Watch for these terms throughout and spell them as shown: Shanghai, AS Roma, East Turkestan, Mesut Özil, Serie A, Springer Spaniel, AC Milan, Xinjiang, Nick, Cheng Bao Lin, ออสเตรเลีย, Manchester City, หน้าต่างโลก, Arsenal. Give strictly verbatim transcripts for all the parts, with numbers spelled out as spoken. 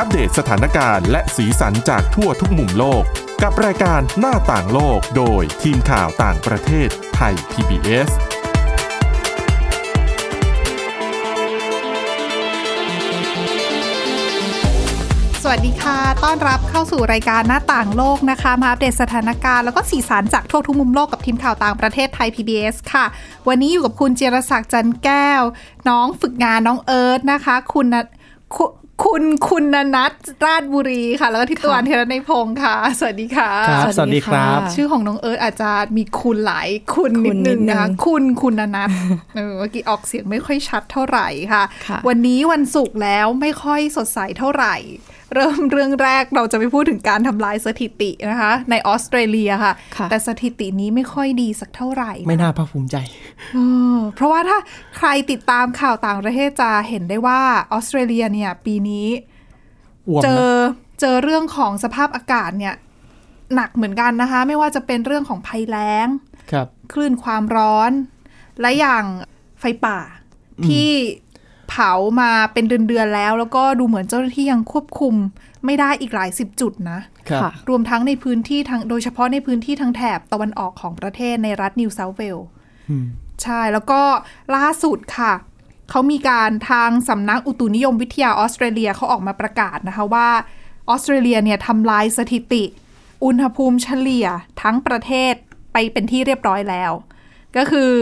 อัปเดตสถานการณ์และสีสันจากทั่วทุกมุมโลกกับรายการหน้าต่างโลกโดยทีมข่าวต่างประเทศไทย พี บี เอสสวัสดีค่ะต้อนรับเข้าสู่รายการหน้าต่างโลกนะคะมาอัปเดตสถานการณ์แล้วก็สีสันจากทั่วทุกมุมโลกกับทีมข่าวต่างประเทศไทย พี บี เอส ค่ะวันนี้อยู่กับคุณจิรศักดิ์จันแก้วน้องฝึกงานน้องเอิร์ธนะคะคุณคุณคุณนัทราชบุรีค่ะแล้วก็ทิตวรรณ เทระนิพงค์ค่ะสวัสดีค่ะสวัสดีครับชื่อของน้องเอิร์ธอาจจะมีคุณหลายคุณนิดนึงนะคะคุณคุณนัทเมื่อกี้ออกเสียงไม่ค่อยชัดเท่าไหร่ค่ะวันนี้วันศุกร์แล้วไม่ค่อยสดใสเท่าไหร่เริ่มเรื่องแรกเราจะไปพูดถึงการทำลายสถิตินะคะในออสเตรเลียค่ะแต่สถิตินี้ไม่ค่อยดีสักเท่าไหร่ไม่น่าภาคภูมิใจเออเพราะว่าถ้าใครติดตามข่าวต่างประเทศจะเห็นได้ว่าออสเตรเลียเนี่ยปีนี้เจอเจอเรื่องของสภาพอากาศเนี่ยหนักเหมือนกันนะคะไม่ว่าจะเป็นเรื่องของภัยแล้งคลื่นความร้อนและอย่างไฟป่าที่เผามาเป็นเดือนๆแล้วแล้วก็ดูเหมือนเจ้าหน้าที่ยังควบคุมไม่ได้อีกหลายสิบจุดนะรวมทั้งในพื้นที่ทางโดยเฉพาะในพื้นที่ทางแถบตะวันออกของประเทศในรัฐนิวเซาท์เวลส์ใช่แล้วก็ล่าสุดค่ะเขามีการทางสำนักอุตุนิยมวิทยาออสเตรเลียเขาออกมาประกาศนะคะว่าออสเตรเลียเนี่ยทำลายสถิติอุณหภูมิเฉลี่ยทั้งประเทศไปเป็นที่เรียบร้อยแล้วก็คือ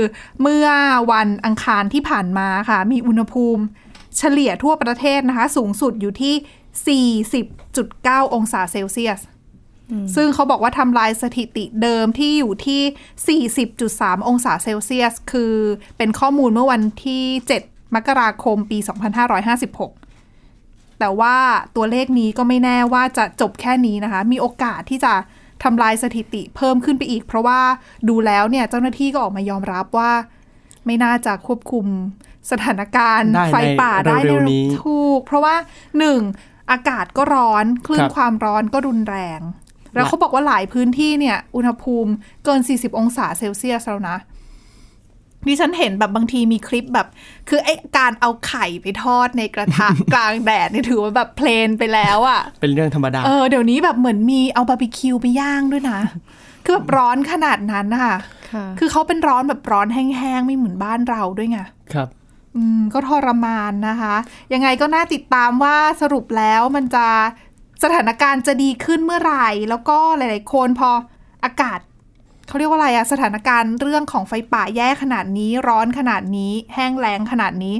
เมื่อวันอังคารที่ผ่านมาค่ะมีอุณหภูมิเฉลี่ยทั่วประเทศนะคะสูงสุดอยู่ที่ สี่สิบจุดเก้า องศาเซลเซียสซึ่งเขาบอกว่าทำลายสถิติเดิมที่อยู่ที่ สี่สิบจุดสาม องศาเซลเซียสคือเป็นข้อมูลเมื่อวันที่เจ็ดมกราคมปีสองพันห้าร้อยห้าสิบหกแต่ว่าตัวเลขนี้ก็ไม่แน่ว่าจะจบแค่นี้นะคะมีโอกาสที่จะทำลายสถิติเพิ่มขึ้นไปอีกเพราะว่าดูแล้วเนี่ยเจ้าหน้าที่ก็ออกมายอมรับว่าไม่น่าจะควบคุมสถานการณ์ไฟป่าได้ในถูกเพราะว่าหนึ่งอากาศก็ร้อนคลื่นความร้อนก็รุนแรงแล้วเขาบอกว่าหลายพื้นที่เนี่ยอุณหภูมิเกินสี่สิบองศาเซลเซียสแล้วนะดิฉันเห็นแบบบางทีมีคลิปแบบคือไอ้การเอาไข่ไปทอดในกระทะ กลางแดดนี่ถือว่าแบบเพลนไปแล้วอ่ะเป็นเรื่องธรรมดาเออเดี๋ยวนี้แบบเหมือนมีเอาบาร์บีคิวไปย่างด้วยนะ คือแบบร้อนขนาดนั้นนะคะ คือเขาเป็นร้อนแบบร้อนแห้งๆไม่เหมือนบ้านเราด้วยไงครับอืมก็ทรมานนะคะยังไงก็น่าติดตามว่าสรุปแล้วมันจะสถานการณ์จะดีขึ้นเมื่อไหร่แล้วก็หลายๆคนพออากาศเขาเรียกว่าอะไรอะสถานการณ์เรื่องของไฟป่าแย่ขนาดนี้ร้อนขนาดนี้แห้งแล้งขนาดนี้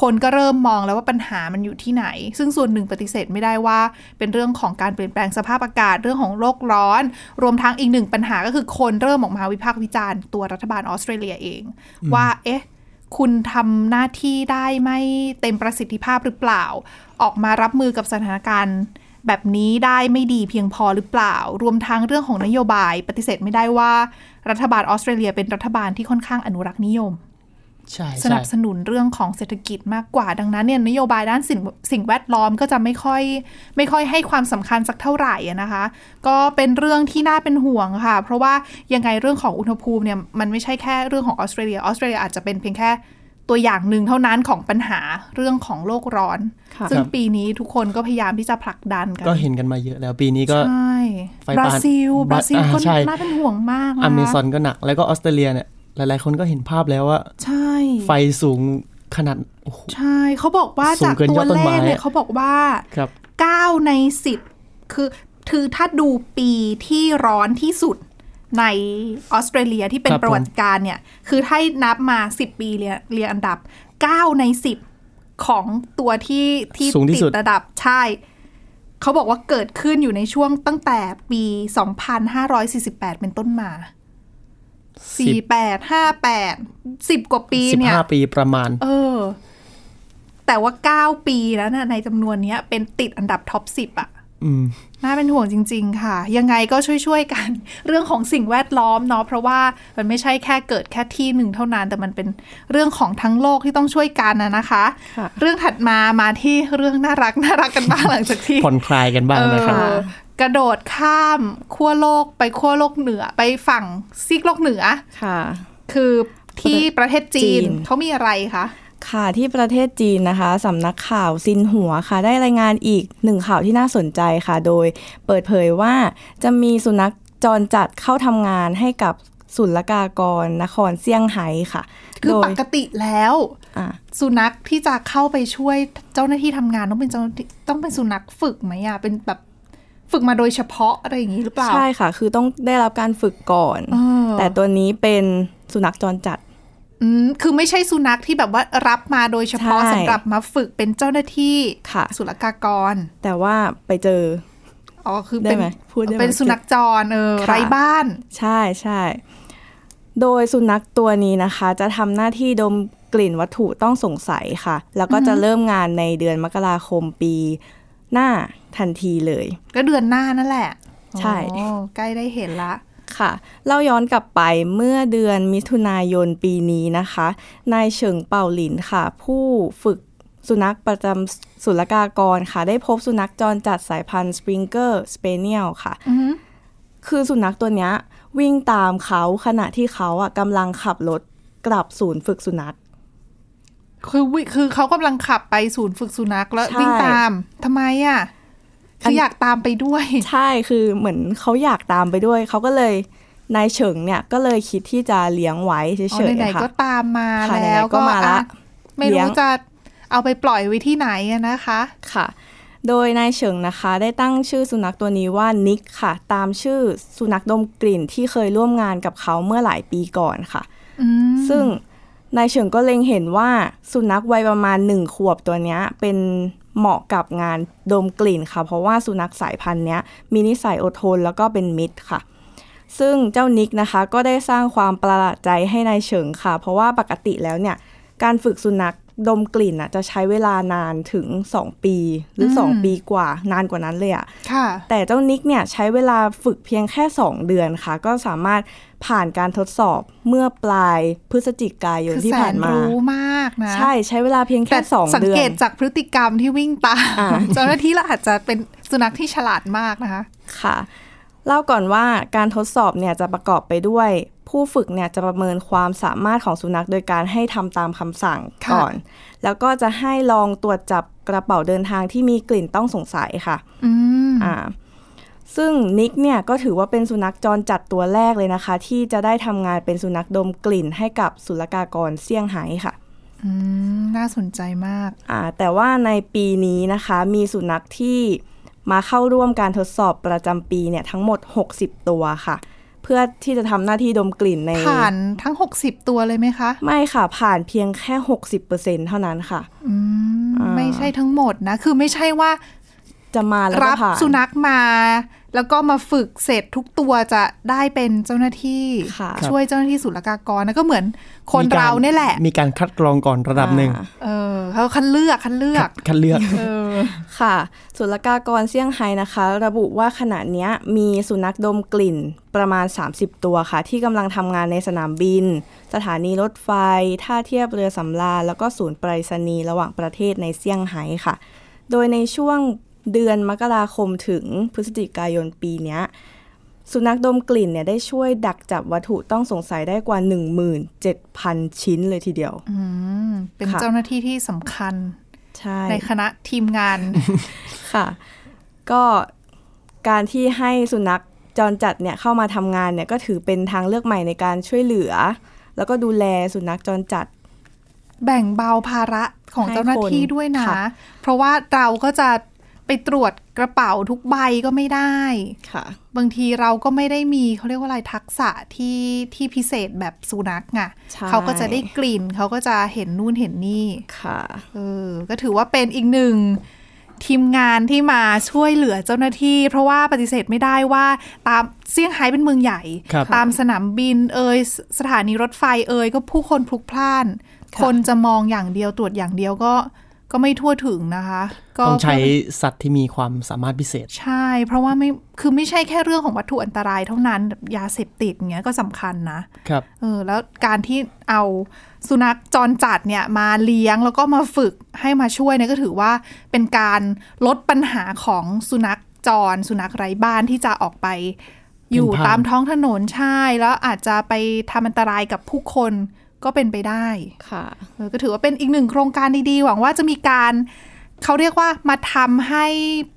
คนก็เริ่มมองแล้วว่าปัญหามันอยู่ที่ไหนซึ่งส่วนหนึ่งปฏิเสธไม่ได้ว่าเป็นเรื่องของการเปลี่ยนแปลงสภาพอากาศเรื่องของโลกร้อนรวมทั้งอีกหนึ่งปัญหาก็คือคนเริ่มออกมาวิพากษ์วิจารณ์ตัวรัฐบาลออสเตรเลียเองว่าเอ๊ะคุณทำหน้าที่ได้ไม่เต็มประสิทธิภาพหรือเปล่าออกมารับมือกับสถานการณ์แบบนี้ได้ไม่ดีเพียงพอหรือเปล่ารวมทั้งเรื่องของนโยบายปฏิเสธไม่ได้ว่ารัฐบาลออสเตรเลียเป็นรัฐบาลที่ค่อนข้างอนุรักษ์นิยมใช่สนับสนุนเรื่องของเศรษฐกิจมากกว่าดังนั้นเนี่ยนโยบายด้านสิ่งสิ่งแวดล้อมก็จะไม่ค่อยไม่ค่อยให้ความสำคัญสักเท่าไหร่นะคะก็เป็นเรื่องที่น่าเป็นห่วงค่ะเพราะว่ายังไงเรื่องของอุณหภูมิเนี่ยมันไม่ใช่แค่เรื่องของออสเตรเลียออสเตรเลียอาจจะเป็นเพียงแค่ตัวอย่างหนึ่งเท่านั้นของปัญหาเรื่องของโลกร้อนซึ่งปีนี้ทุกคนก็พยายามที่จะผลักดันกันก็เห็นกันมาเยอะแล้วปีนี้ก็บราซิลบราซิลก็น่าเป็นห่วงมากนะอเมซอนก็หนักแล้วก็ออสเตรเลียเนี่ยหลายๆคนก็เห็นภาพแล้วว่าไฟสูงขนาดใช่เขาบอกว่าจากตัวเลขเนี่ยเขาบอกว่าเก้าในสิบคือคือถ้าดูปีที่ร้อนที่สุดในออสเตรเลียที่เป็นประวัติการเนี่ยคือถ้านับมาสิบปีเรียงอันดับเก้าในสิบของตัวที่ที่ติดระดับใช่เขาบอกว่าเกิดขึ้นอยู่ในช่วงตั้งแต่ปีสองพันห้าร้อยสี่สิบแปดเป็นต้นมาสี่สิบแปด ห้าสิบแปด สิบกว่าปีเนี่ยสิบห้าปีประมาณเออแต่ว่าเก้าปีแล้วนะในจำนวนนี้เป็นติดอันดับท็อปสิบอ่ะน่าเป็นห่วงจริงๆค่ะยังไงก็ช่วยๆกันเรื่องของสิ่งแวดล้อมเนาะเพราะว่ามันไม่ใช่แค่เกิดแค่ที่หนึ่งเท่านั้นแต่มันเป็นเรื่องของทั้งโลกที่ต้องช่วยกันนะนะคะเรื่องถัดมามาที่เรื่องน่ารักน่ารักกันบ้างหลังจากที่ผ่อนคลายกันบ้างนะคะกระโดดข้ามขั้วโลกไปขั้วโลกเหนือไปฝั่งซีกโลกเหนือค่ะคือที่ประเทศจีนเขามีอะไรคะ ค่ะที่ประเทศจีนนะคะสำนักข่าวซินหัวค่ะได้รายงานอีกหนึ่งข่าวที่น่าสนใจค่ะโดยเปิดเผยว่าจะมีสุนัขจรจัดเข้าทำงานให้กับศุลกากรนครเซี่ยงไฮ้ค่ะคือปกติแล้วสุนัขที่จะเข้าไปช่วยเจ้าหน้าที่ทำงานต้องเป็นต้องเป็นสุนัขฝึกไหมอ่ะเป็นแบบฝึกมาโดยเฉพาะอะไรอย่างนี้หรือเปล่าใช่ค่ะคือต้องได้รับการฝึกก่อนแต่ตัวนี้เป็นสุนัขจรจัดอืมคือไม่ใช่สุนัขที่แบบว่ารับมาโดยเฉพาะสำหรับมาฝึกเป็นเจ้าหน้าที่ศุลกากรแต่ว่าไปเจออ๋อคือเป็นเป็นสุนัขจรเออไร้บ้านใช่ใช่โดยสุนัขตัวนี้นะคะจะทำหน้าที่ดมกลิ่นวัตถุต้องสงสัยค่ะแล้วก็จะเริ่มงานในเดือนมกราคมปีหน้าทันทีเลยก็เดือนหน้านั่นแหละใช่ใกล้ได้เห็นละค่ะเล่าย้อนกลับไปเมื่อเดือนมิถุนายนปีนี้นะคะนายเฉิงเป่าหลินค่ะผู้ฝึกสุนัขประจำศุลกากรค่ะได้พบสุนัขจรจัดสายพันธุ์สปริงเกอร์สเปเนียลค่ะคือสุนัขตัวเนี้ยวิ่งตามเขาขณะที่เขาอ่ะกำลังขับรถกลับศูนย์ฝึกสุนัขคือคือเขากำลังขับไปศูนย์ฝึกสุนัขแล้ววิ่งตามทำไมอ่ะคืออยากตามไปด้วยใช่คือเหมือนเขาอยากตามไปด้วยเขาก็เลยนายเฉิงเนี่ยก็เลยคิดที่จะเลี้ยงไว้เฉยๆค่ะไหนๆก็ตามมาแล้วก็มาละไม่รู้จะเอาไปปล่อยไว้ที่ไหนนะคะค่ะโดยนายเฉิงนะคะได้ตั้งชื่อสุนัขตัวนี้ว่านิกค่ะตามชื่อสุนัขดมกลิ่นที่เคยร่วมงานกับเขาเมื่อหลายปีก่อนค่ะซึ่งนายเฉิงก็เล็งเห็นว่าสุนัขวัยประมาณหนึ่งขวบตัวเนี้ยเป็นเหมาะกับงานดมกลิ่นค่ะเพราะว่าสุนัขสายพันธุ์เนี้ยมีนิสัยอดทนแล้วก็เป็นมิตรค่ะซึ่งเจ้านิกนะคะก็ได้สร้างความประหลาดใจให้นายเฉิงค่ะเพราะว่าปกติแล้วเนี่ยการฝึกสุนัขดมกลิ่นอ่ะจะใช้เวลานานถึงสองปีหรือสองปีกว่านานกว่านั้นเลยอ่ะค่ะแต่เจ้านิกเนี่ยใช้เวลาฝึกเพียงแค่สองเดือนค่ะก็สามารถผ่านการทดสอบเมื่อปลายพฤศจิกายนที่ผ่านมารู้มากนะใช่ใช้เวลาเพียงแค่สองเดือนสังเกตจากพฤติกรรมที่วิ่งตามเจ้าหน้าที่เราอาจจะเป็นสุนัขที่ฉลาดมากนะคะค่ะเล่าก่อนว่าการทดสอบเนี่ยจะประกอบไปด้วยผู้ฝึกเนี่ยจะประเมินความสามารถของสุนัขโดยการให้ทำตามคำสั่งก่อนแล้วก็จะให้ลองตรวจจับกระเป๋าเดินทางที่มีกลิ่นต้องสงสัยค่ะอ่าซึ่งนิกเนี่ยก็ถือว่าเป็นสุนัขจรจัดตัวแรกเลยนะคะที่จะได้ทำงานเป็นสุนัขดมกลิ่นให้กับศุลกากรเซี่ยงไฮ้ค่ะอืมน่าสนใจมากอ่าแต่ว่าในปีนี้นะคะมีสุนัขที่มาเข้าร่วมการทดสอบประจำปีเนี่ยทั้งหมดหกสิบตัวค่ะเพื่อที่จะทำหน้าที่ดมกลิ่นในผ่านทั้งหกสิบตัวเลยไหมคะไม่ค่ะผ่านเพียงแค่ หกสิบเปอร์เซ็นต์ เท่านั้นค่ะอืมไม่ใช่ทั้งหมดนะคือไม่ใช่ว่าจะมาแล้วรับสุนัขมาแล้วก็มาฝึกเสร็จทุกตัวจะได้เป็นเจ้าหน้าที่ช่วยเจ้าหน้าที่ศุลกากรนะก็เหมือนคนเราเนี่ยแหละมีการคัดกรองก่อนระดับหนึ่งเออเขาคัดเลือกคัดเลือกคัดเลือกเออค่ะศุลกากรเซี่ยงไฮ้นะคะระบุว่าขณะนี้มีสุนัขดมกลิ่นประมาณสามสิบตัวค่ะที่กำลังทำงานในสนามบินสถานีรถไฟท่าเทียบเรือสำราญแล้วก็ศูนย์ไปรษณีย์ระหว่างประเทศในเซี่ยงไฮ้ค่ะโดยในช่วงเดือนมกราคมถึงพฤศจิกายนปีนี้สุนัขดมกลิ่นเนี่ยได้ช่วยดักจับวัตถุต้องสงสัยได้กว่า หนึ่งหมื่นเจ็ดพัน ชิ้นเลยทีเดียวเป็นเจ้าหน้าที่ที่สำคัญ ใ, ในคณะทีมงาน ค่ะก็การที่ให้สุนัขจรจัดเนี่ยเข้ามาทำงานเนี่ยก็ถือเป็นทางเลือกใหม่ในการช่วยเหลือแล้วก็ดูแลสุนัขจรจัดแบ่งเบาภาระของเจ้าหน้าที่ด้วยนะเพราะว่าเราก็จะไปตรวจกระเป๋าทุกใบก็ไม่ได้ค่ะบางทีเราก็ไม่ได้มีเขาเรียกว่าอะไรทักษะที่ที่พิเศษแบบสุนัขอ่ะเขาก็จะได้กลิ่นเขาก็จะเห็นนู่นเห็นนี่ค่ะเออก็ถือว่าเป็นอีกหนึ่งทีมงานที่มาช่วยเหลือเจ้าหน้าที่เพราะว่าปฏิเสธไม่ได้ว่าตามเซี่ยงไฮ้เป็นเมืองใหญ่ตามสนามบินเอ่ยสถานีรถไฟเอ่ยก็ผู้คนพลุกพล่านคนจะมองอย่างเดียวตรวจอย่างเดียวก็ก็ไม่ทั่วถึงนะคะต้องใช้สัตว์ที่มีความสามารถพิเศษใช่เพราะว่าไม่คือไม่ใช่แค่เรื่องของวัตถุอันตรายเท่านั้นยาเสพติดเงี้ยก็สำคัญนะครับเออแล้วการที่เอาสุนัขจรจัดเนี่ยมาเลี้ยงแล้วก็มาฝึกให้มาช่วยเนี่ยก็ถือว่าเป็นการลดปัญหาของสุนัขจรสุนัขไร้บ้านที่จะออกไปอยู่ตามท้องถนนใช่แล้วอาจจะไปทำอันตรายกับผู้คน ก็เป็นไปได้ค่ะก็ถือว่าเป็นอีกหนึ่งโครงการดีๆหวังว่าจะมีการเขาเรียกว่ามาทำให้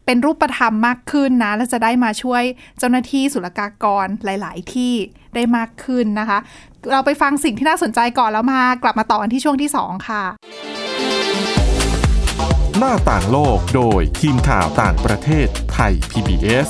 เป็นรูปธรรมมากขึ้นนะและจะได้มาช่วยเจ้าหน้าที่ศุลกากรหลายๆที่ได้มากขึ้นนะคะเราไปฟังสิ่งที่น่าสนใจก่อนแล้วมากลับมาต่อกันที่ช่วงที่สองค่ะหน้าต่างโลกโดยทีมข่าวต่างประเทศไทย พี บี เอส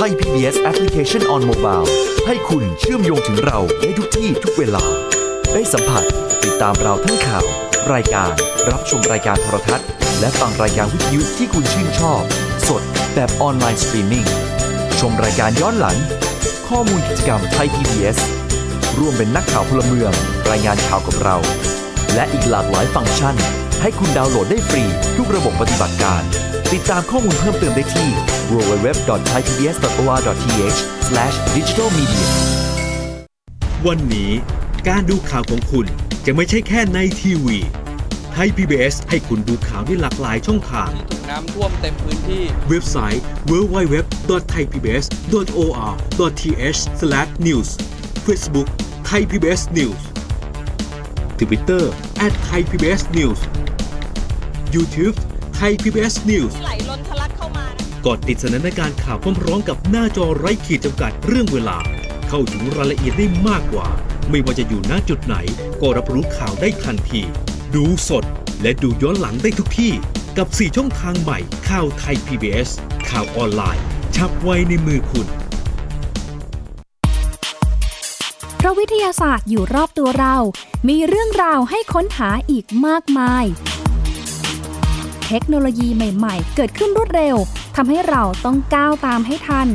ไทย พี บี เอส Application on Mobile ให้คุณเชื่อมโยงถึงเราได้ทุกที่ทุกเวลาได้สัมผัสติดตามเราทั้งข่าวรายการรับชมรายการโทรทัศน์และฟังรายการวิทยุที่คุณชื่นชอบสดแบบออนไลน์สตรีมมิ่งชมรายการย้อนหลังข้อมูลกิจกรรมไทย พี บี เอส ร่วมเป็นนักข่าวพลเมืองรายงานข่าวกับเราและอีกหลากหลายฟังก์ชันให้คุณดาวน์โหลดได้ฟรีทุกระบบปฏิบัติการติดตามข้อมูลเพิ่มเติมได้ที่ ดับเบิลยู ดับเบิลยู ดับเบิลยู ดอท ไทย พี บี เอส ดอท โอ อาร์ ดอท ที เอช สแลช ดิจิทัล มีเดีย วันนี้การดูข่าวของคุณจะไม่ใช่แค่ในทีวีไทย พี บี เอส ให้คุณดูข่าวได้หลากหลายช่องทางถูกน้ำท่วมเต็มพื้นที่เว็บไซต์ ดับเบิลยู ดับเบิลยู ดับเบิลยู ดอท ไทย พี บี เอส ดอท โอ อาร์ ดอท ที เอช สแลช นิวส์ Facebook Thai พี บี เอส News Twitter แอท ไทย พี บี เอส นิวส์ YouTube Thai พี บี เอส News ไหลล้นทะลักเข้ามากดติดสนันในการข่าวพร้อมร้องกับหน้าจอไร้ขีดจำกัดเรื่องเวลาเข้าถึงรายละเอียดได้มากกว่าไม่ว่าจะอยู่ณจุดไหนก็รับรู้ข่าวได้ทันทีดูสดและดูย้อนหลังได้ทุกที่กับสี่ช่องทางใหม่ข่าวไทย พี บี เอส ข่าวออนไลน์ฉับไวในมือคุณเพราะวิทยาศาสตร์อยู่รอบตัวเรามีเรื่องราวให้ค้นหาอีกมากมายเทคโนโลยีใหม่ๆเกิดขึ้นรวดเร็วทำให้เราต้องก้าวตามให้ทัน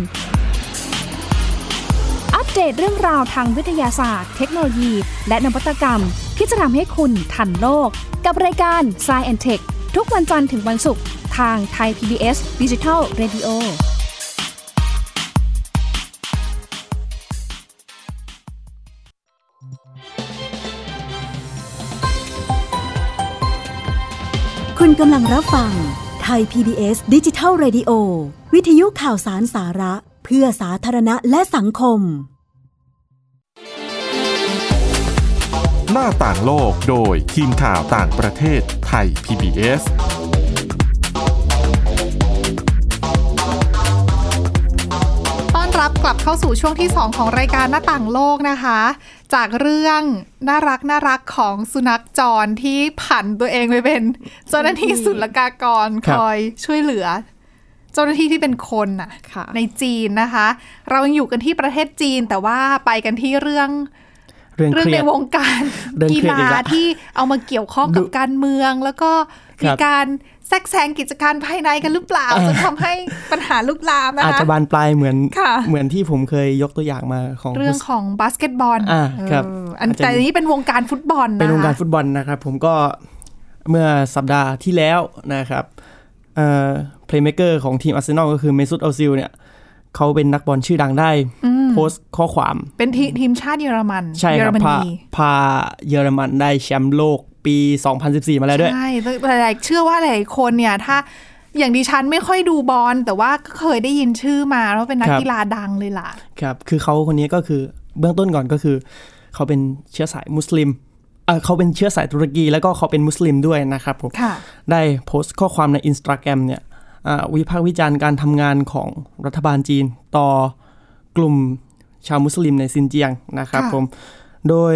อัปเดตเรื่องราวทางวิทยาศาสตร์เทคโนโลยีและนวัตกรรมที่จะทำให้คุณทันโลกกับรายการ Science and Tech ทุกวันจันทร์ถึงวันศุกร์ทางไทย พี บี เอส Digital Radioคุณกำลังรับฟังไทย พี บี เอส Digital Radio วิทยุข่าวสารสาระเพื่อสาธารณะและสังคมหน้าต่างโลกโดยทีมข่าวต่างประเทศไทย พี บี เอสรับกลับเข้าสู่ช่วงที่สองของรายการหน้าต่างโลกนะคะจากเรื่องน่ารักน่ารักของสุนัขจรที่ผันตัวเองไปเป็นเจ้าหน้าที่ศุลกากรคอยช่วยเหลือเจ้าหน้าที่ที่เป็นคนน่ะในจีนนะคะเรายังอยู่กันที่ประเทศจีนแต่ว่าไปกันที่เรื่องเรื่องในวงการกีฬาที่เอามาเกี่ยวข้องกับการเมืองแล้วก็มีการแทรกแซงกิจการภายในกันหรือเปล่าจนทำให้ปัญหาลุกลามนะคะอาจจะบานปลายเหมือนเหมือนที่ผมเคยยกตัวอย่างมาของเรื่องของบาสเกตบอลอ่าครับอันแต่นี้เป็นวงการฟุตบอลนะเป็นวงการฟุตบอลนะครับผมก็เมื่อสัปดาห์ที่แล้วนะครับเอ่อเพลย์เมกเกอร์ของทีมอาร์เซนอลก็คือเมซุต อัลซิลเนี่ยเขาเป็นนักบอลชื่อดังได้โพสต์ข้อความเป็นทีมชาติเยอรมันใช่ครับพาเยอรมันได้แชมป์โลกปีสองพันสิบสี่มาแล้วด้วยใช่หลายๆเชื่อว่าหลายคนเนี่ยถ้าอย่างดิฉันไม่ค่อยดูบอลแต่ว่าก็เคยได้ยินชื่อมาว่าเป็นนักกีฬาดังเลยล่ะครับคือเขาคนนี้ก็คือเบื้องต้นก่อนก็คือเขาเป็นเชื้อสายมุสลิมอ่ะเขาเป็นเชื้อสายตุรกีแล้วก็เขาเป็นมุสลิมด้วยนะครับผมได้โพสต์ข้อความใน Instagram เนี่ยวิพากษ์วิจารณ์การทำงานของรัฐบาลจีนต่อกลุ่มชาวมุสลิมในซินเจียงนะครับผมโดย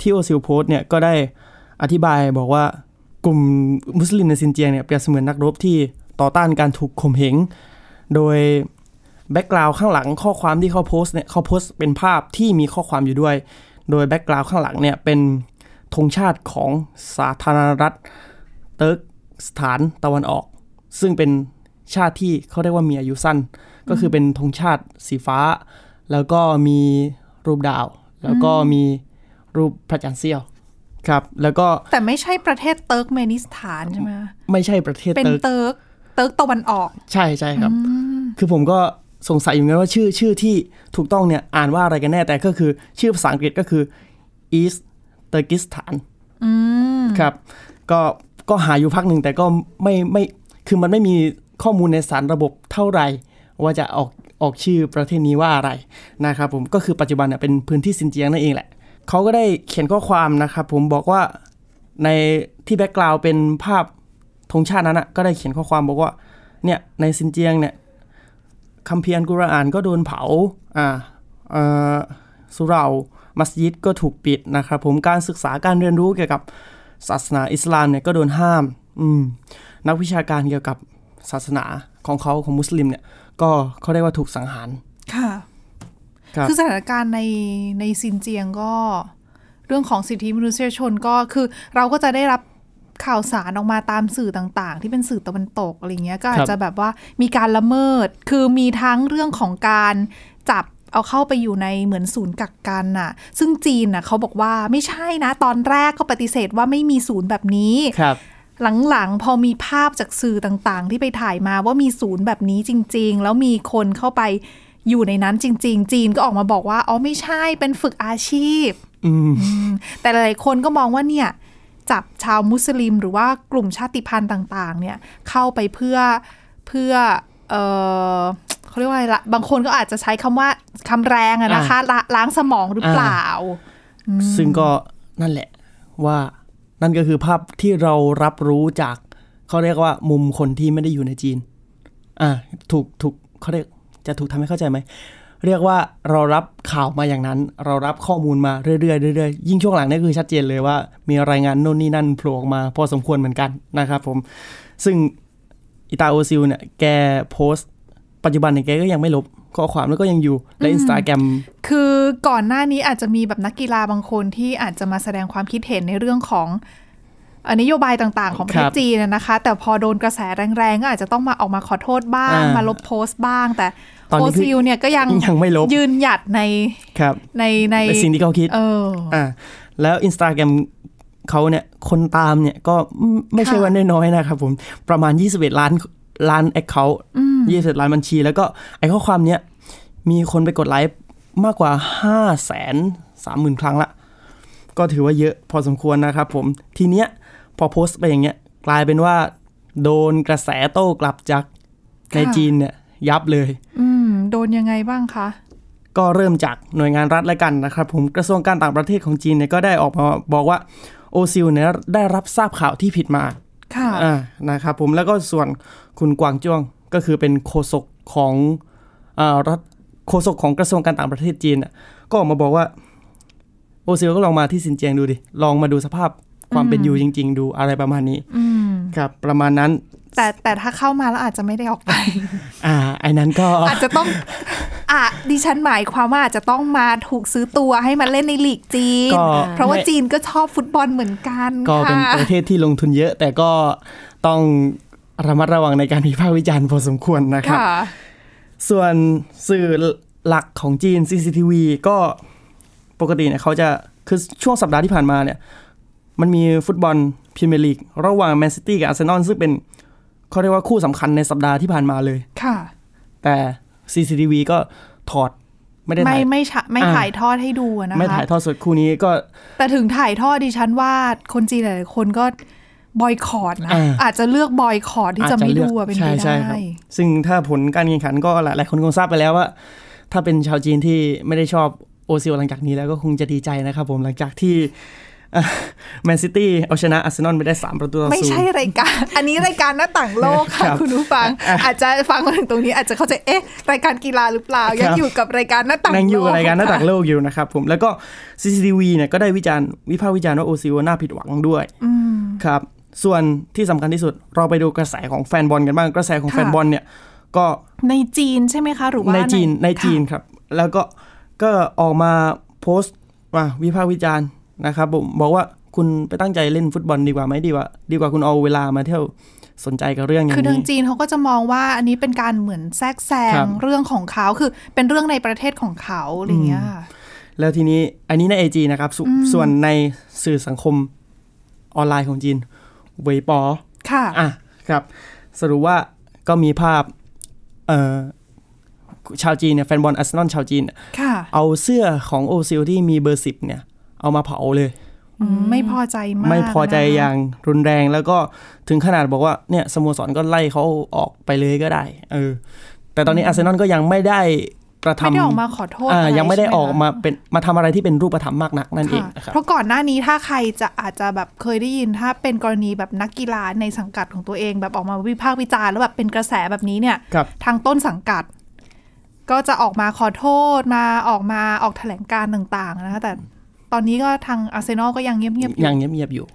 ที่โอซิลโพสเนี่ยก็ได้อธิบายบอกว่ากลุ่มมุสลิมในซินเจียงเนี่ยเปรียบเสมือนนักรบที่ต่อต้านการถูกข่มเหงโดยแบ็กกราวด์ข้างหลังข้อความที่เขาโพสเนี่ยเขาโพสเป็นภาพที่มีข้อความอยู่ด้วยโดยแบ็กกราวด์ข้างหลังเนี่ยเป็นธงชาติของสาธารณรัฐเติร์ก สถานตะวันออกซึ่งเป็นชาติที่เขาเรียกว่ามีอายุสั้นก็คือเป็นธงชาติสีฟ้าแล้วก็มีรูปดาวแล้วก็มีรูปพระจันทร์เสี้ยวครับแล้วก็แต่ไม่ใช่ประเทศเติร์กเมนิสถานใช่ไหมไม่ใช่ประเทศเติร์กเป็นเติร์กเติร์กตะวันออกใช่ใช่ครับคือผมก็สงสัยอยู่เหมือนกันว่าชื่อชื่อที่ถูกต้องเนี่ยอ่านว่าอะไรกันแน่แต่ก็คือชื่อภาษาอังกฤษก็คือ East Turkestan อืมครับก็ก็หาอยู่พักนึงแต่ก็ไม่ไม่คือมันไม่มีข้อมูลในสารระบบเท่าไหร่ว่าจะออกออกชื่อประเทศนี้ว่าอะไรนะครับผมก็คือปัจจุบันเนี่ยเป็นพื้นที่ซินเจียงนั่นเองแหละเขาก็ได้เขียนข้อความนะครับผมบอกว่าในที่แบ็คกราวด์เป็นภาพธงชาตินั้นนะก็ได้เขียนข้อความบอกว่าเนี่ยในซินเจียงเนี่ยคัมภีร์อัลกุรอานก็โดนเผาอ่าเอ่อสุเราะห์มัสยิดก็ถูกปิดนะครับผมการศึกษาการเรียนรู้เกี่ยวกับศาสนาอิสลามเนี่ยก็โดนห้ามอืมนักวิชาการเกี่ยวกับศาสนาของเขาของมุสลิมเนี่ยก็เขาเรียกว่าถูกสังหารค่ะคือสถานการณ์ในในซินเจียงก็เรื่องของสิทธิมนุษยชนก็คือเราก็จะได้รับข่าวสารออกมาตามสื่อต่างๆที่เป็นสื่อตะวันตกอะไรเงี้ยก็อาจจะแบบว่ามีการละเมิดคือมีทั้งเรื่องของการจับเอาเข้าไปอยู่ในเหมือนศูนย์กักกันน่ะซึ่งจีนน่ะเขาบอกว่าไม่ใช่นะตอนแรกก็ปฏิเสธว่าไม่มีศูนย์แบบนี้หลังๆพอมีภาพจากสื่อต่างๆที่ไปถ่ายมาว่ามีศูนย์แบบนี้จริงๆแล้วมีคนเข้าไปอยู่ในนั้นจริงๆจีนก็ออกมาบอกว่าอ๋อไม่ใช่เป็นฝึกอาชีพแต่หลายคนก็มองว่าเนี่ยจับชาวมุสลิมหรือว่ากลุ่มชาติพันธุ์ต่างๆเนี่ยเข้าไปเพื่อเพื่อเอ่อเขาเรียกว่าอะไรละบางคนก็อาจจะใช้คำว่าคำแรงอะนะคะล้างสมองหรือเปล่าซึ่งก็นั่นแหละว่านั่นก็คือภาพที่เรารับรู้จากเขาเรียกว่ามุมคนที่ไม่ได้อยู่ในจีนอ่าถูกถูกเขาเรียกจะถูกทำให้เข้าใจไหมเรียกว่าเรารับข่าวมาอย่างนั้นเรารับข้อมูลมาเรื่อยๆเรื่อยๆยิ่งช่วงหลังนี่คือชัดเจนเลยว่ามีรายงานโน่นนี่นั่นโผล่ออกมาพอสมควรเหมือนกันนะครับผมซึ่งอิตาโอซิลเนี่ยแกโพสต์ปัจจุบันเนี่ยแกก็ยังไม่ลบข้อความแล้วก็ยังอยู่ใน Instagram คือก่อนหน้านี้อาจจะมีแบบนักกีฬาบางคนที่อาจจะมาแสดงความคิดเห็นในเรื่องของนโยบายต่างๆของประเทศจีนนะคะแต่พอโดนกระแสแรงๆก็อาจจะต้องมาออกมาขอโทษบ้างมาลบโพสต์บ้างแต่โอซิลเนี่ยก็ยังยืนหยัดในในในสิ่งที่เขาคิดอ่าแล้ว Instagram เขาเนี่ยคนตามเนี่ยก็ไม่ใช่ว่าน้อยๆนะครับผมประมาณยี่สิบเอ็ดล้านล้าน account ยี่สิบเอ็ดล้านบัญชีแล้วก็ไอ้ข้อความเนี้ยมีคนไปกดไลค์มากกว่า ห้าแสนสามหมื่น ครั้งละก็ถือว่าเยอะพอสมควรนะครับผมทีเนี้ยพอโพสต์ไปอย่างเงี้ยกลายเป็นว่าโดนกระแสโต้กลับจากในจีนเนี่ยยับเลยอืมโดนยังไงบ้างคะก็เริ่มจากหน่วยงานรัฐแล้วกันนะครับผมกระทรวงการต่างประเทศของจีนเนี่ยก็ได้ออกมาบอกว่าโอซิลเนี่ยได้รับทราบข่าวที่ผิดมาค่ะอ่านะครับผมแล้วก็ส่วนคุณกวางจ้วงก็คือเป็นโฆษกของอ่ารัฐโฆษกของกระทรวงการต่างประเทศจีนน่ะก็ออกมาบอกว่าโอซิลก็ลองมาที่ซินเจียงดูดิลองมาดูสภาพความเป็นอยู่จริงๆดูอะไรประมาณนี้ครับประมาณนั้นแต่แต่ถ้าเข้ามาแล้วอาจจะไม่ได้ออกไปอ่าไอ้นั้นก็อาจจะต้องอ่ะดิฉันหมายความว่าอาจจะต้องมาถูกซื้อตัวให้มาเล่นในลีกจีนเพราะว่าจีนก็ชอบฟุตบอลเหมือนกันก็เป็นประเทศที่ลงทุนเยอะแต่ก็ต้องระมัดระวังในการวิพากษ์วิจารณ์พอสมควรนะครับส่วนสื่อหลักของจีน ซี ซี ที วี ก็ปกติเนี่ยเขาจะคือช่วงสัปดาห์ที่ผ่านมาเนี่ยมันมีฟุตบอลพรีเมียร์ลีกระหว่างแมนซิตี้กับอาร์เซนอลซึ่งเป็นเขาเรียกว่าคู่สำคัญในสัปดาห์ที่ผ่านมาเลยค่ะแต่ ซี ซี ที วี ก็ถอดไม่ได้ถ่ายไม่ไม่ถ่ายทอดให้ดูนะคะไม่ถ่ายทอดสดคู่นี้ก็แต่ถึงถ่ายทอดดิฉันว่าคนจีนหลายคนก็บอยคอตนะอาจจะเลือกบอยคอตที่จะไม่ดูเป็นไปได้ซึ่งถ้าผลการแข่งขันก็หลายๆคนคงทราบไปแล้วว่าถ้าเป็นชาวจีนที่ไม่ได้ชอบโอซิลหลังจากนี้แล้วก็คงจะดีใจนะครับผมหลังจากที่แมนซิตี้เอาชนะอาร์เซนอลไปได้สามประตูต่อศูนย์ไม่ใช่รายการอันนี้รายการหน้าต่างโลกค่ะ คุณผู้ฟัง อาจจะฟังมาถึงตรงนี้อาจจะเข้าใจเอ๊ะรายการกีฬาหรือเปล่า ยังอยู่กับรายการหน้าต่างโลกยังอยู่รายการหน้าต่างโลกอยู่นะครับผมแล้วก็ ซี ซี ที วี เนี่ยก็ได้วิจารณ์วิพากษ์วิจารณ์ว่าโอซิลน่าผิดหวังด้วยครับส่วนที่สำคัญที่สุดเราไปดูกระแสของแฟนบอลกันบ้างกระแสของแฟนบอลเนี่ยก็ในจีนใช่ไหมคะหรือว่าในจีนในจีนครับแล้วก็ก็ออกมาโพสต์ว่าวิพากษ์วิจารณ์นะครับผมบอกว่า คุณไปตั้งใจเล่นฟุตบอลดีกว่าไหมดีกว่าดีกว่าคุณเอาเวลามาเที่ยวสนใจกับเรื่องอย่างนี้คือทางจีนเขาก็จะมองว่าอันนี้เป็นการเหมือนแทรกแซงเรื่องของเขาคือเป็นเรื่องในประเทศของเขาอะไรเงี้ยแล้วทีนี้อันนี้ใน ไอ จี นะครับสส่วนในสื่อสังคมออนไลน์ของจีนเว่ยป๋อค่ะอ่ะครับสรุปว่าก็มีภาพเอ่อชาวจีนเนี่ยแฟนบอลอาร์เซนอลชาวจีนค่ะเอาเสื้อของโอซิลที่มีเบอร์สิบเนี่ยเอามาเผาเลยไม่พอใจมากไม่พอใจนะอย่างรุนแรงแล้วก็ถึงขนาดบอกว่าเนี่ยสโมสรก็ไล่เขาออกไปเลยก็ได้เออแต่ตอนนี้อาร์เซนอลก็ยังไม่ได้กระทำไม่ได้ออกมาขอโทษ อ, อะไรยังไม่ได้ออกมาเป็นมาทำอะไรที่เป็นรูปธรรมมากนักนั่นเองนะครับเพราะก่อนหน้านี้ถ้าใครจะอาจจะแบบเคยได้ยินถ้าเป็นกรณีแบบนักกีฬาในสังกัดของตัวเองแบบออกมาวิพากษ์วิจารณ์แล้วแบบเป็นกระแสแบบนี้เนี่ยทางต้นสังกัดก็จะออกมาขอโทษมาออกมาออกแถลงการต่างๆนะคะแต่ตอนนี้ก็ทางอาร์เซนอลก็ยังเงียบๆอยู่ยังเงียบๆอยู่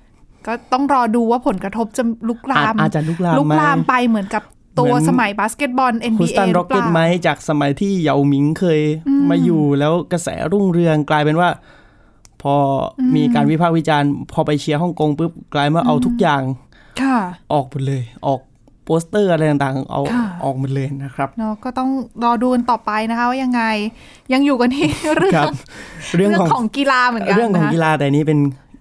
ก็ต้องรอดูว่าผลกระทบจะลุกลามอาจจะลุกลามลุกลามไปเหมือนกับตัวสมัยบาสเกตบอล เอ็น บี เอ ฮูสตันร็อกเก็ตไหมจากสมัยที่เหยาหมิงเคยมาอยู่แล้วกระแสรุ่งเรืองกลายเป็นว่าพอมีการวิพากษ์วิจารณ์พอไปเชียร์ฮ่องกงปุ๊บกลายมาเอาทุกอย่างออกหมดเลยออกโปสเตอร์อะไรต่างๆเอาออกหมดเลยนะครับเนาะก็ต้องรอดูกันต่อไปนะคะว่ายังไงยังอยู่กันที่เรื่องเรื่องของกีฬาเหมือนกันเรื่องของกีฬาแต่นี้เป็น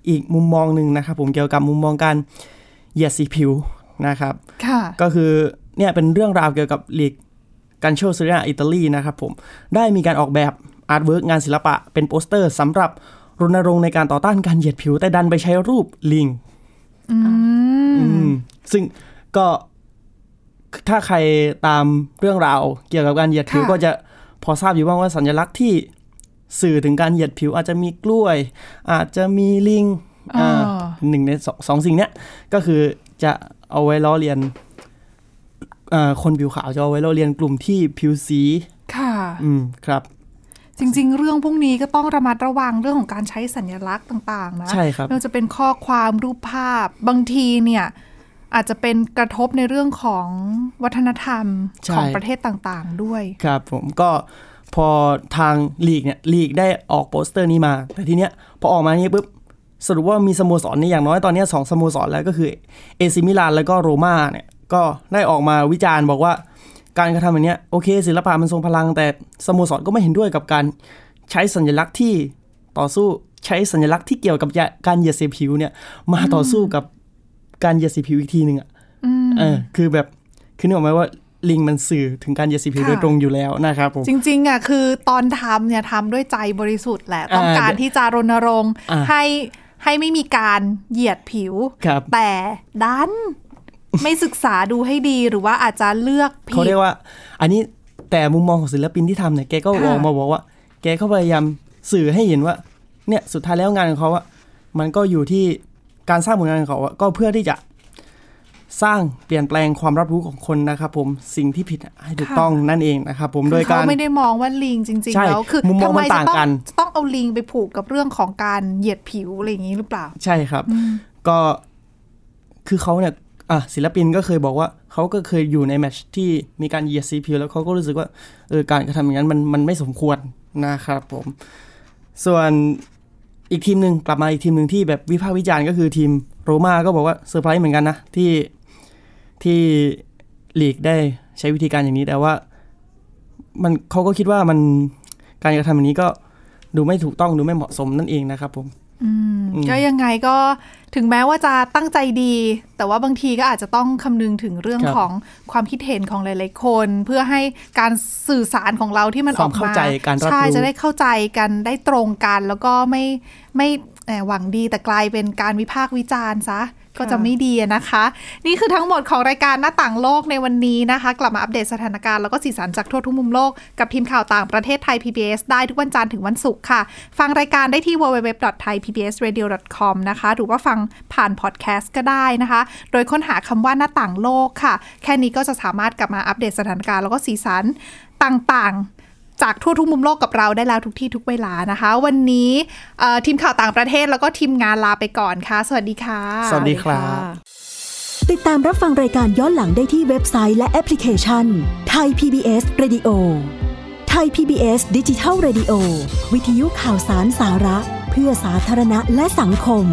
อีกมุมมองนึงนะครับผมเกี่ยวกับมุมมองการเหยียดสีผิวนะครับก็คือเนี่ยเป็นเรื่องราวเกี่ยวกับลีกการโชว์ซีเรียอิตาลีนะครับผมได้มีการออกแบบอาร์ตเวิร์กงานศิลปะเป็นโปสเตอร์สำหรับรณรงค์ในการต่อต้านการเหยียดผิวแต่ดันไปใช้รูปลิงซึ่งก็ถ้าใครตามเรื่องราวเกี่ยวกับการเหยียดผิวก็จะพอทราบอยู่บ้างว่าสัญลักษณ์ที่สื่อถึงการเหยียดผิวอาจจะมีกล้วยอาจจะมีลิงอ่าหนึ่งในสองสองสิ่งเนี้ยก็คือจะเอาไว้ล้อเลียนคนผิวขาวจะเอาไว้ล้อเลียนกลุ่มที่ผิวสีค่ะอืมครับจริงๆเรื่องพวกนี้ก็ต้องระมัดระวังเรื่องของการใช้สัญลักษณ์ต่างๆนะใช่ครับไม่ว่าจะเป็นข้อความรูปภาพบางทีเนี่ยอาจจะเป็นกระทบในเรื่องของวัฒนธรรมของประเทศต่างๆด้วยครับผมก็พอทางลีกเนี่ยลีกได้ออกโปสเตอร์นี้มาแต่ทีเนี้ยพอออกมาเนี่ยปุ๊บสรุปว่ามีสโมสรนี่อย่างน้อยตอนนี้สองสโมสรแล้วก็คือเอซิมิลานแล้วก็โรม่าเนี่ยก็ได้ออกมาวิจารณ์บอกว่าการกระทำแบบนี้โอเคศิลปะมันทรงพลังแต่สโมสรก็ไม่เห็นด้วยกับการใช้สัญลักษณ์ที่ต่อสู้ใช้สัญลักษณ์ที่เกี่ยวกับการเหยียดสีผิวเนี่ยมาต่อสู้กับการเหยียดสีผิวอีกทีนึงอ่ะเออคือแบบคือนึกออกไหมว่าลิงมันสื่อถึงการเหยียดสีผิวโดยตรงอยู่แล้วนะครับผมจริงๆอ่ะคือตอนทำเนี่ยทำด้วยใจบริสุทธิ์แหละต้องการที่จะรณรงค์ให้ให้ไม่มีการเหยียดผิวแต่ดันไม่ศึกษาดูให้ดีหรือว่าอาจจะเลือกผิดเขาเรียกว่าอันนี้แต่มุมมองของศิลปินที่ทำเนี่ยแกก็ออกมาบอกว่าแกเขาพยายามสื่อให้เห็นว่าเนี่ยสุดท้ายแล้วงานของเขาอ่ะมันก็อยู่ที่การสร้างผลงานของเขาก็เพื่อที่จะสร้างเปลี่ยนแปลงความรับรู้ของคนนะครับผมสิ่งที่ผิดให้ถูกต้องนั่นเองนะครับผมโดยการเขาไม่ได้มองว่าลิงจริงๆแล้วคือทำไมจะต้องต้องเอาลิงไปผูกกับเรื่องของการเหยียดผิวอะไรอย่างนี้หรือเปล่าใช่ครับก็คือเขาเนี่ยอ่ะศิลปินก็เคยบอกว่าเขาก็เคยอยู่ในแมตช์ที่มีการเหยียดสีผิวแล้วเขาก็รู้สึกว่าเออการกระทำอย่างนั้นมันมันไม่สมควรนะครับผมส่วนอีกทีมหนึ่งกลับมาอีกทีมหนึ่งที่แบบวิพากษ์วิจารณ์ก็คือทีมโรม่าก็บอกว่าเซอร์ไพรส์เหมือนกันนะที่ที่ลีกได้ใช้วิธีการอย่างนี้แต่ว่ามันเขาก็คิดว่ามันการกระทำแบบนี้ก็ดูไม่ถูกต้องดูไม่เหมาะสมนั่นเองนะครับผมก็ยังไงก็ถึงแม้ว่าจะตั้งใจดีแต่ว่าบางทีก็อาจจะต้องคำนึงถึงเรื่องของความคิดเห็นของหลายๆคนเพื่อให้การสื่อสารของเราที่มันออกมาใช่จะได้เข้าใจกันได้ตรงกันแล้วก็ไม่ไม่หวังดีแต่กลายเป็นการวิพากษ์วิจารณ์ซะก็จะไม่ดีนะคะนี่คือทั้งหมดของรายการหน้าต่างโลกในวันนี้นะคะกลับมาอัปเดตสถานการณ์แล้วก็สีสันจากทั่วทุกมุมโลกกับทีมข่าวต่างประเทศไทย พี บี เอส ได้ทุกวันจันทร์ถึงวันศุกร์ค่ะฟังรายการได้ที่ ดับเบิลยู ดับเบิลยู ดับเบิลยู ดอท ไทย พี บี เอส เรดิโอ ดอท คอม นะคะหรือว่าฟังผ่านพอดแคสต์ก็ได้นะคะโดยค้นหาคำว่าหน้าต่างโลกค่ะแค่นี้ก็จะสามารถกลับมาอัปเดตสถานการณ์แล้วก็สีสันต่างๆจากทั่วทุกมุมโลกกับเราได้แล้วทุกที่ทุกเวลานะคะวันนี้ทีมข่าวต่างประเทศแล้วก็ทีมงานลาไปก่อนค่ะสวัสดีค่ะสวัสดีครับติดตามรับฟังรายการย้อนหลังได้ที่เว็บไซต์และแอปพลิเคชัน Thai พี บี เอส Radio Thai พี บี เอส Digital Radio วิทยุข่าวสารสาระ พื่อสาธารณะและสังคม